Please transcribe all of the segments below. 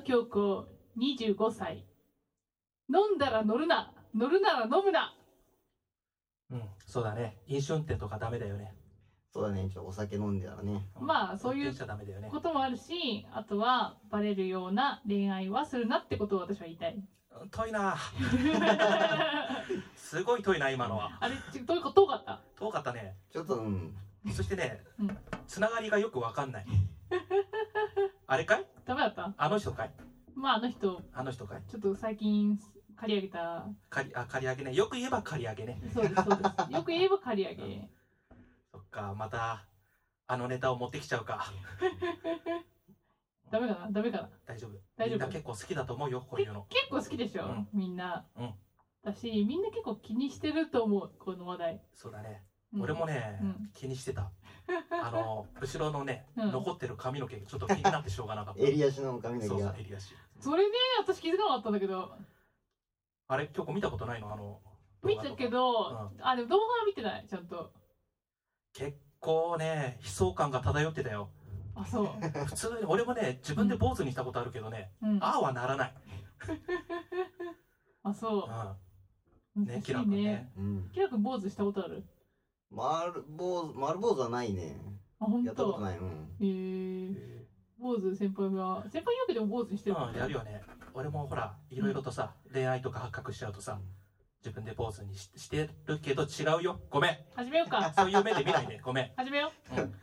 川京子25歳。飲んだら乗るな、乗るなら飲むな。うん、そうだね。飲酒運転とかダメだよね。そうだね、ちょっとお酒飲んでたらね。まあそういうこともあるし、あとはバレるような恋愛はするなってことを私は言いたい。遠いな。すごい遠いな今のは。あれ遠かった。遠かったね。ちょっとうん。そしてね、つながりがよくわかんない。あれかい？ダメだった？あの人かい？まああの人かい？ちょっと最近。借り上げた。借り上げね。よく言えば借り上げね。そうですそうです。よく言えば借り上げ。うん、そっか、またあのネタを持ってきちゃうか。ダメかな。大丈夫。みんな結構好きだと思うよこういうの。結構好きでしょ。うん、みんな。うん。私みんな結構気にしてると思うこの話題。そうだね。うん、俺もね、うん、気にしてた。後ろのね、うん、残ってる髪の毛ちょっと気になってしょうがなかった。襟足の髪の毛が。そう襟足。それね私気づかなかったんだけど。あれ今日見たことないのあの見たけど、うん、あでも動画は見てないちゃんと結構ね悲壮感が漂ってたよ。あそう普通に俺もね自分で坊主にしたことあるけどね、うん、ああはならない。あそう、うん、ねキラ君ね、うん、キラ君坊主したことある？丸坊主はないね。あ本当やったことない。うん坊主先輩よくでも坊主にしてるから、ね、うんやるよね。俺もほらいろいろとさ、うん、恋愛とか発覚しちゃうとさ自分で坊主に してるけど違うよごめん始めようか。そういう目で見ないでごめん始めよう、うん、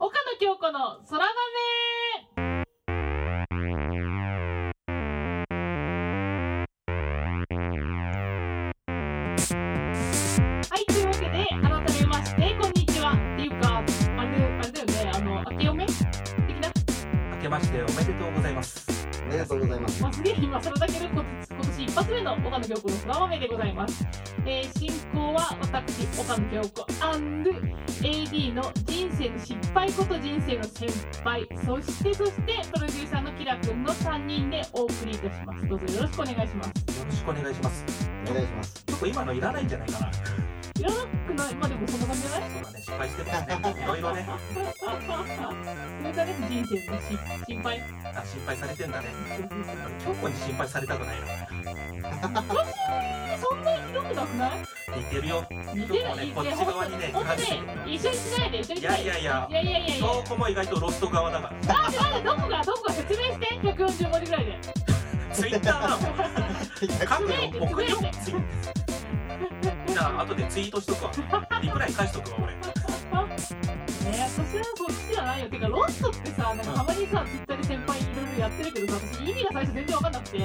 岡野京子の空豆。はいというわけで改めましてこんにちはっていうかあれだよね明けおめ的な明けましておめでとうございます。ありがとうございます。すげえ今それだけで今年一発目の岡野京子の空豆でございます。進行は私岡野京子&AD の人生の失敗こと人生の先輩、そしてプロデューサーのキラ君の3人でお送りいたします。どうぞよろしくお願いします。よろしくお願いします。お願いします。ちょっと今のいらないんじゃないかな。いらなくない。まあでもそんな感じじゃない。そうだね失敗してたね。いろいろね。それから人生の心配。あ心配されてんだね。京子に心配されたくないな。私そんなにひどくなくない？似てるよ。似てるね。こっち側にね。本当ね一緒にしないで一緒にしないで。いや。京子も意外とロスト側だから。なんでどこが説明して140文字ぐらいで。ツイッターなの。僕よ。じゃあ後でツイートしとくわ。リプライ返しとくわ俺。私はそっちじゃないよ。てかロストってさ、なんかたまにさ、ツイッターで先輩いろいろやってるけどさ、私意味が最初全然分かんなくて、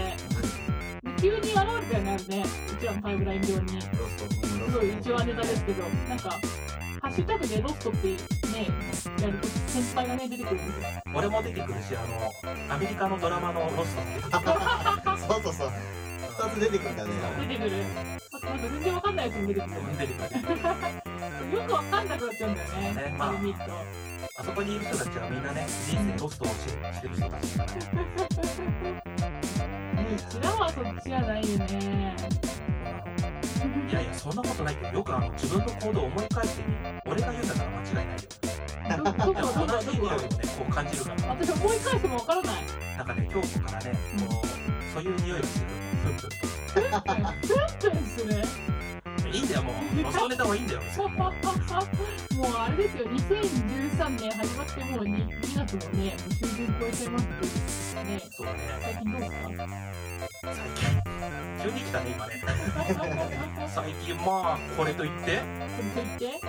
急に現れたよね、あれね。うちらのタイムライン上に。ロスト。そう、一応はネタですけど、なんか、ハッシュタグでロストってね、やると先輩がね、出てくるんですよ。俺も出てくるし、アメリカのドラマのロストって。そう。2つ出てくるんだね。出てくる。あとなんか全然わかんないやつも出てくる。よくわかんなくなっちゃうんだよね。まあ、あそこにいる人たちはみんなね、人生ロストをしてる人たちだからね。うちらはそっちじゃないよね。いや、そんなことないけど、よく自分の行動を思い返してみ、俺が言うんだから間違いないよ。同じ匂いをね、こう感じるから。私思い返してもわからない。なんかね、京子からね、こう、そういう匂いをする。プンプンする。いいんだよもう。ロストネタはいいんだよ。もうあれですよ。2013年始まってもう2月もね、中旬超えちゃいますけどね。そうね。最近どうですか？最近急に来たね今ね。最近まあこれといって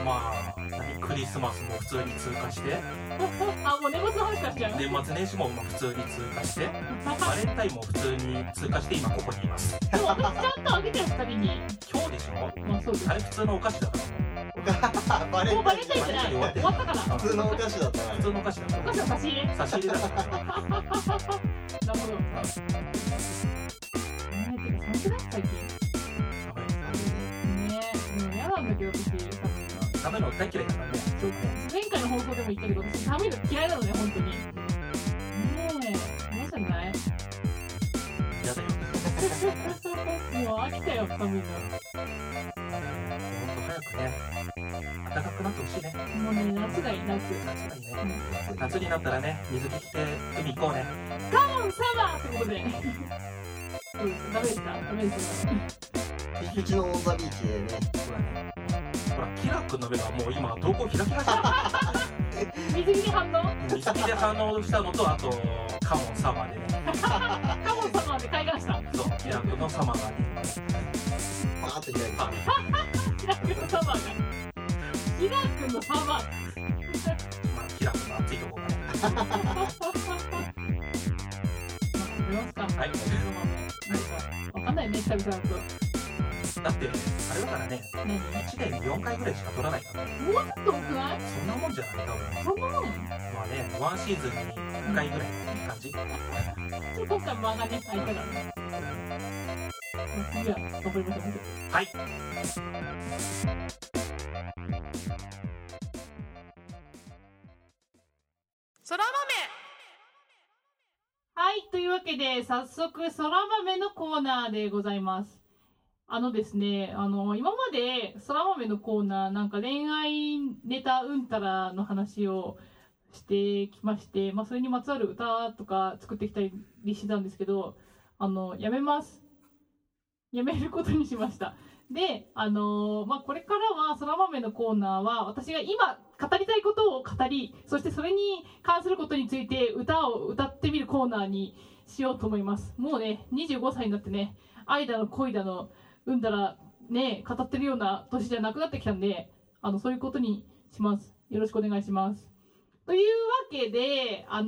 まあクリスマスも普通に通過して。あもう年末の話からしちゃう。年末年始も普通に通過して、バレンタインも普通に通過して今ここにいます。でも私ちゃんとあげてるたびに。今日でしょ？まあそうです。あれ普通のお菓子だから。バレンタインじゃない。終わったから。普通のお菓子だったから。お菓子は差し入れ。差し入れだから。なるほど。寒くない最近？寒いね。もうやだんだけど私寒いの大嫌いだからね。前回の放送でも言ったけど私寒いの嫌いなのね本当に。ねえ嫌じゃない？嫌だよ。もう飽きたよ寒いの。早くね、暖かくなってほしいね。もうね、夏がいい、夏がいいね。夏になったらね、水着着て海行こうね。カモンサマーってことでダメですか？ダメですか？うちのオンザビーチでね、ほら、キラ君の目がもう今瞳孔開きました水着に反応？水着で反応したのと、あとカモンサマーでねカモンサマーで開眼した。そう、キラ君のサマーがねパーッと開いたキラ君のサマーがキラ君のサマーまあ、キラ君の熱いところかなはい、わかんないね、久々だと。だって、あれだからね、1年に4回ぐらいしか取らないからね。もうちょっと多くない？そんなもんじゃない、多分。そんなもん？まあね、ワンシーズンに1回ぐらいの感じ。今回も上がりたいからね。次は、頑張りましょう。はい。そら豆！はい、というわけで、早速、そら豆のコーナーでございます。ですね、今まで、そら豆のコーナー、なんか恋愛ネタうんたらの話をしてきまして、まあ、それにまつわる歌とか作ってきたりしてたんですけど、やめます。やめることにしました。で、まあ、これからは、そら豆のコーナーは、私が今、語りたいことを語り、そしてそれに関することについて歌を歌ってみるコーナーにしようと思います。もうね、25歳になってね、愛だの恋だの、うんだらね、語ってるような年じゃなくなってきたんで、そういうことにします。よろしくお願いします。というわけで、まあ、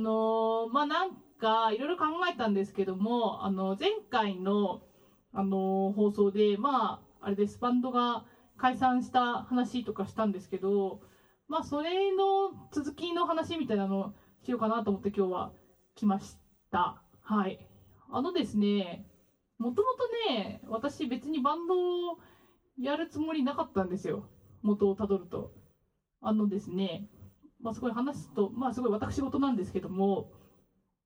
なんか、いろいろ考えたんですけども、前回の、放送で、まあ、あれです、バンドが解散した話とかしたんですけど、まあ、それの続きの話みたいなのをしようかなと思って今日は来ました。はい。ですね、もともとね、私別にバンドをやるつもりなかったんですよ。元をたどると。ですね、まあ、すごい話すと、まあ、すごい私事なんですけども、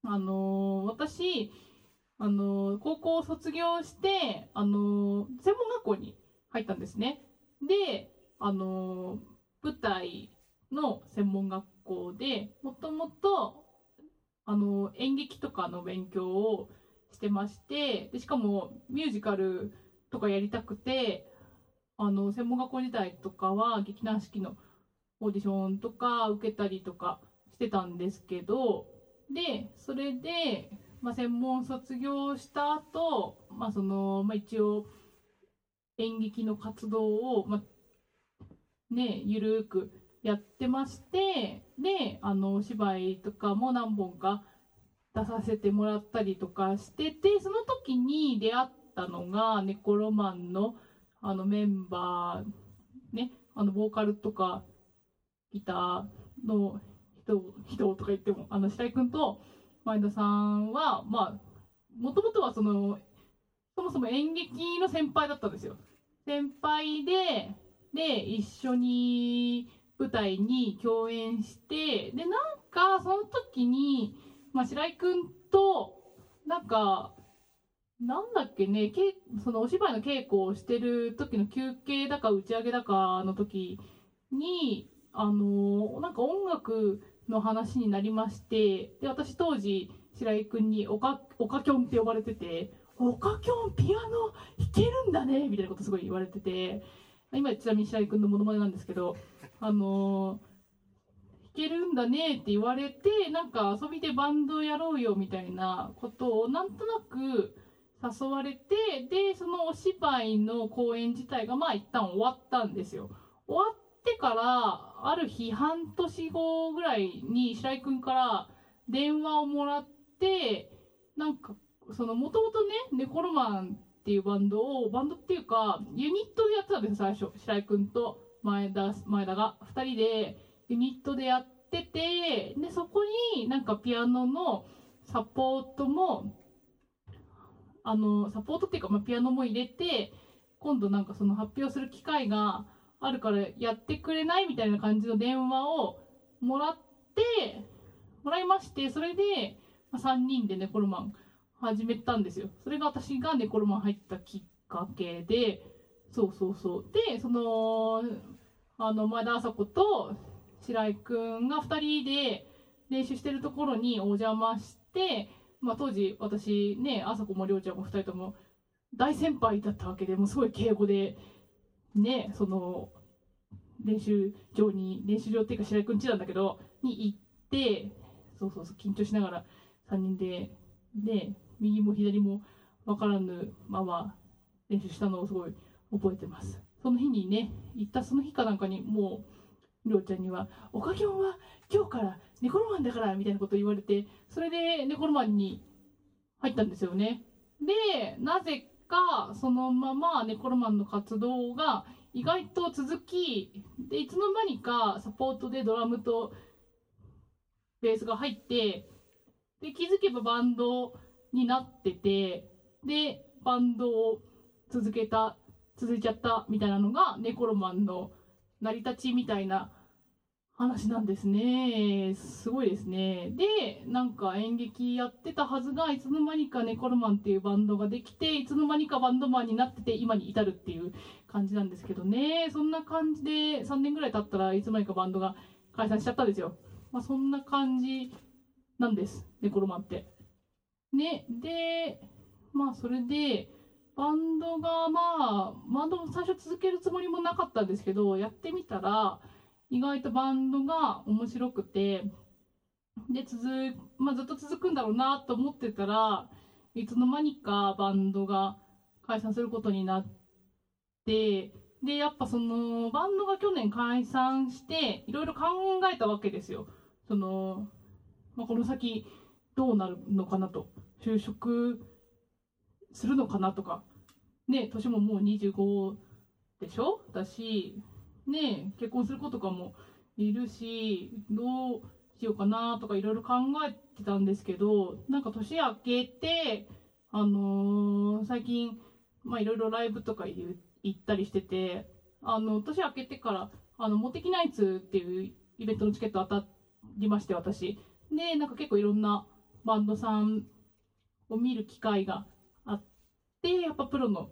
私、高校を卒業して、専門学校に入ったんですね。で、舞台の専門学校で、もともと演劇とかの勉強をしてまして、でしかもミュージカルとかやりたくて、専門学校時代とかは劇団四季のオーディションとか受けたりとかしてたんですけど、で、それで、まあ、専門卒業した後、まあ、まあ、一応演劇の活動を、まあね、ゆるーくやってまして、で、お芝居とかも何本か出させてもらったりとかしてて、その時に出会ったのが、ネコロマンの、メンバー、ね、ボーカルとか、ギターの人とか言っても、白井くんと前田さんは、まあ、もともとはそもそも演劇の先輩だったんですよ。先輩で、一緒に舞台に共演して、で、なんか、その時に、まあ、白井くんと、なんか、なんだっけね、お芝居の稽古をしてる時の休憩だか打ち上げだかの時に、なんか音楽の話になりまして、で、私当時、白井くんにおかきょんって呼ばれてて、おかきょんピアノ弾けるんだねみたいなことすごい言われてて、今ちなみに白井くんのモノマネなんですけど、弾けるんだねって言われて、なんか遊びでバンドやろうよみたいなことをなんとなく誘われて、で、そのお芝居の公演自体がまあ一旦終わったんですよ。終わってから、ある日半年後ぐらいに白井くんから電話をもらって、なんかもともとね、ネコロマンっていうバンドっていうかユニットでやってたんですよ。最初白井くんと前田が2人でユニットでやってて、でそこになんかピアノのサポートもサポートっていうか、まあ、ピアノも入れて、今度なんか発表する機会があるからやってくれないみたいな感じの電話をもらいまして、それで3人でネコロマン始めたんですよ。それが私がネコロマン入ったきっかけで、そうそうそう。で、その、前田麻子と白井くんが二人で練習してるところにお邪魔して、まあ当時私ね、麻子もりょうちゃんも二人とも大先輩だったわけで、もうすごい敬語で、ね、その、練習場っていうか白井くん家なんだけど、に行って、そうそうそう、緊張しながら三人で、ね、右も左もわからぬまま練習したのをすごい覚えてます。その日にね、行ったその日かなんかにもう、りょうちゃんには、おかきょんは今日からネコロマンだからみたいなこと言われて、それでネコロマンに入ったんですよね。で、なぜかそのままネコロマンの活動が意外と続き、で、いつの間にかサポートでドラムとベースが入って、で、気づけばバンドになってて、で、バンドを続いちゃったみたいなのがネコロマンの成り立ちみたいな話なんですね。すごいですね。で、なんか演劇やってたはずがいつの間にかネコロマンっていうバンドができて、いつの間にかバンドマンになってて今に至るっていう感じなんですけどね。そんな感じで3年ぐらい経ったらいつの間にかバンドが解散しちゃったんですよ。まあそんな感じなんです、ネコロマンって。ね、で、まあそれで、バンドがまあ、バンドも最初続けるつもりもなかったんですけど、やってみたら、意外とバンドが面白くて、で、まあずっと続くんだろうなと思ってたら、いつの間にかバンドが解散することになって、で、やっぱその、バンドが去年解散して、いろいろ考えたわけですよ。その、まあ、この先どうなるのかなと、就職するのかなとか、ね、年ももう25でしょだし、ね、結婚する子とかもいるし、どうしようかなとかいろいろ考えてたんですけど、なんか年明けて、最近、まあいろいろライブとか行ったりしてて、年明けてから、モテキナイツっていうイベントのチケット当たりまして、私。で、なんか結構いろんなバンドさんを見る機会があって、やっぱプロの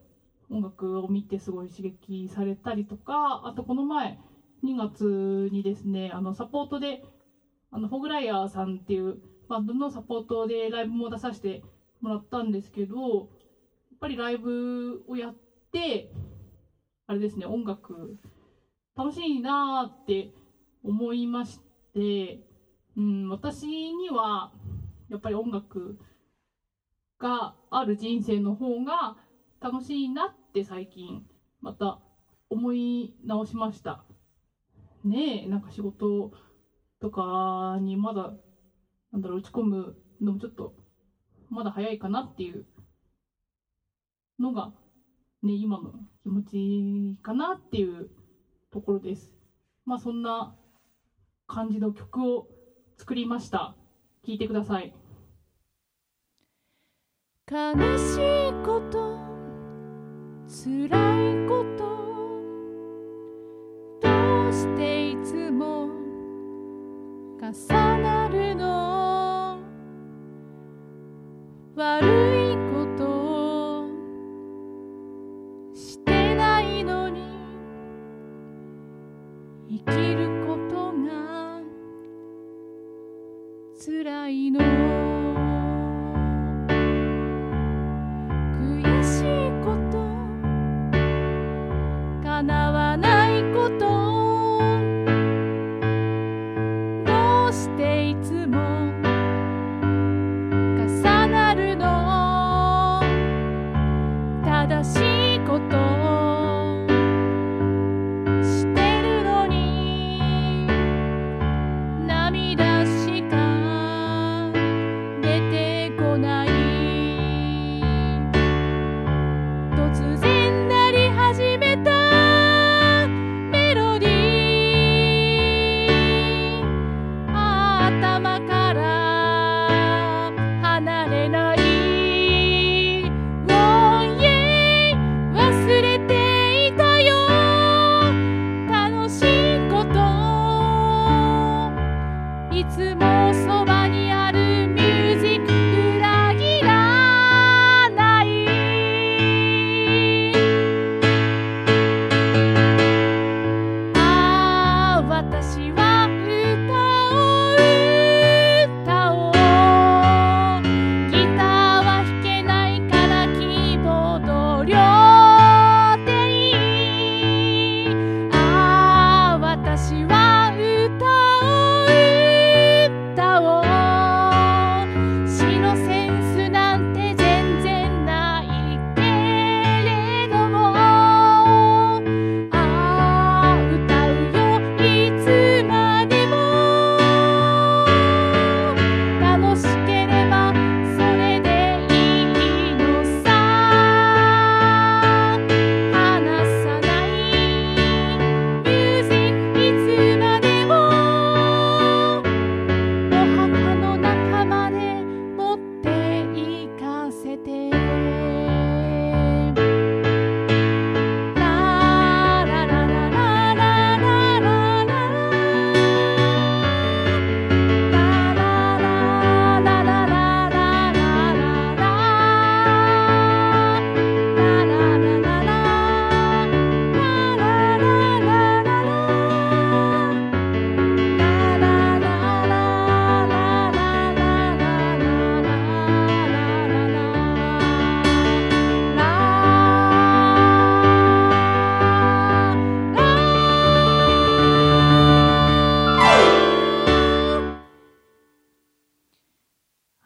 音楽を見てすごい刺激されたりとか、あとこの前2月にですね、サポートでフォグライアーさんっていうバンドのサポートでライブも出させてもらったんですけど、やっぱりライブをやってあれですね、音楽楽しいなーって思いまして、うん、私にはやっぱり音楽がある人生の方が楽しいなって最近また思い直しましたね。え、なんか仕事とかにまだ打ち込むのもちょっとまだ早いかなっていうのがね、今の気持ちかなっていうところです。まあそんな感じの曲を作りました。聴いてください。悲しいこと辛いことどうしていつも重なるの、悪いことをしてないのに生きることが辛いの、叶わないことどうしていつも重なるの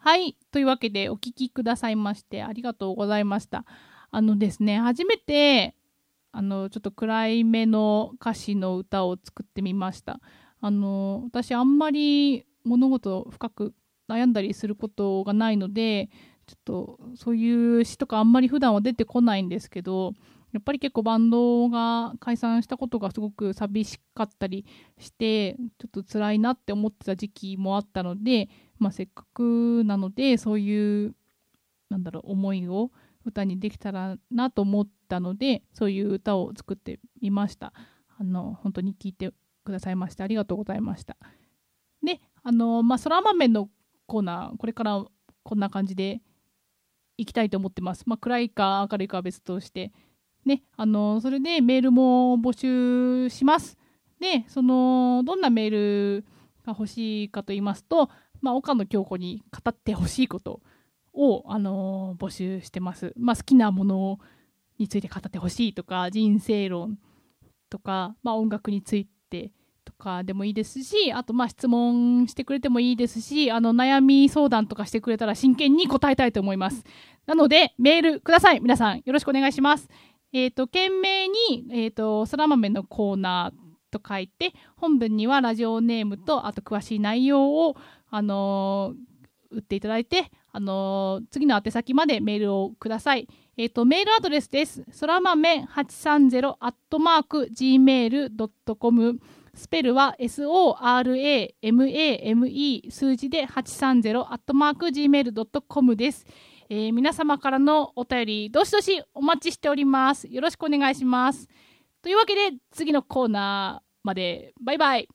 はい。というわけで、お聞きくださいまして、ありがとうございました。ですね、初めて、ちょっと暗い目の歌詞の歌を作ってみました。私、あんまり物事を深く悩んだりすることがないので、ちょっと、そういう詩とかあんまり普段は出てこないんですけど、やっぱり結構バンドが解散したことがすごく寂しかったりして、ちょっと辛いなって思ってた時期もあったので、まあ、せっかくなのでそういう思いを歌にできたらなと思ったので、そういう歌を作ってみました。本当に聴いてくださいましてありがとうございました。で、そら豆のコーナー、これからこんな感じでいきたいと思ってます。まあ、暗いか明るいかは別として。ね、それでメールも募集します。で、どんなメールが欲しいかと言いますと、まあ、岡野京子に語ってほしいことを、募集してます。まあ、好きなものについて語ってほしいとか、人生論とか、まあ、音楽についてとかでもいいですし、あと、まあ、質問してくれてもいいですし、悩み相談とかしてくれたら真剣に答えたいと思います。なので、メールください。皆さん、よろしくお願いします。懸命に、そら豆のコーナーと書いて、本文にはラジオネームと、あと詳しい内容を、打っていただいて、次の宛先までメールをください。メールアドレスです。そら豆830@gmail.com。スペルは SORAMAME 数字で830@gmail.com です。皆様からのお便り、どしどしお待ちしております。よろしくお願いします。というわけで、次のコーナーまで。バイバイ。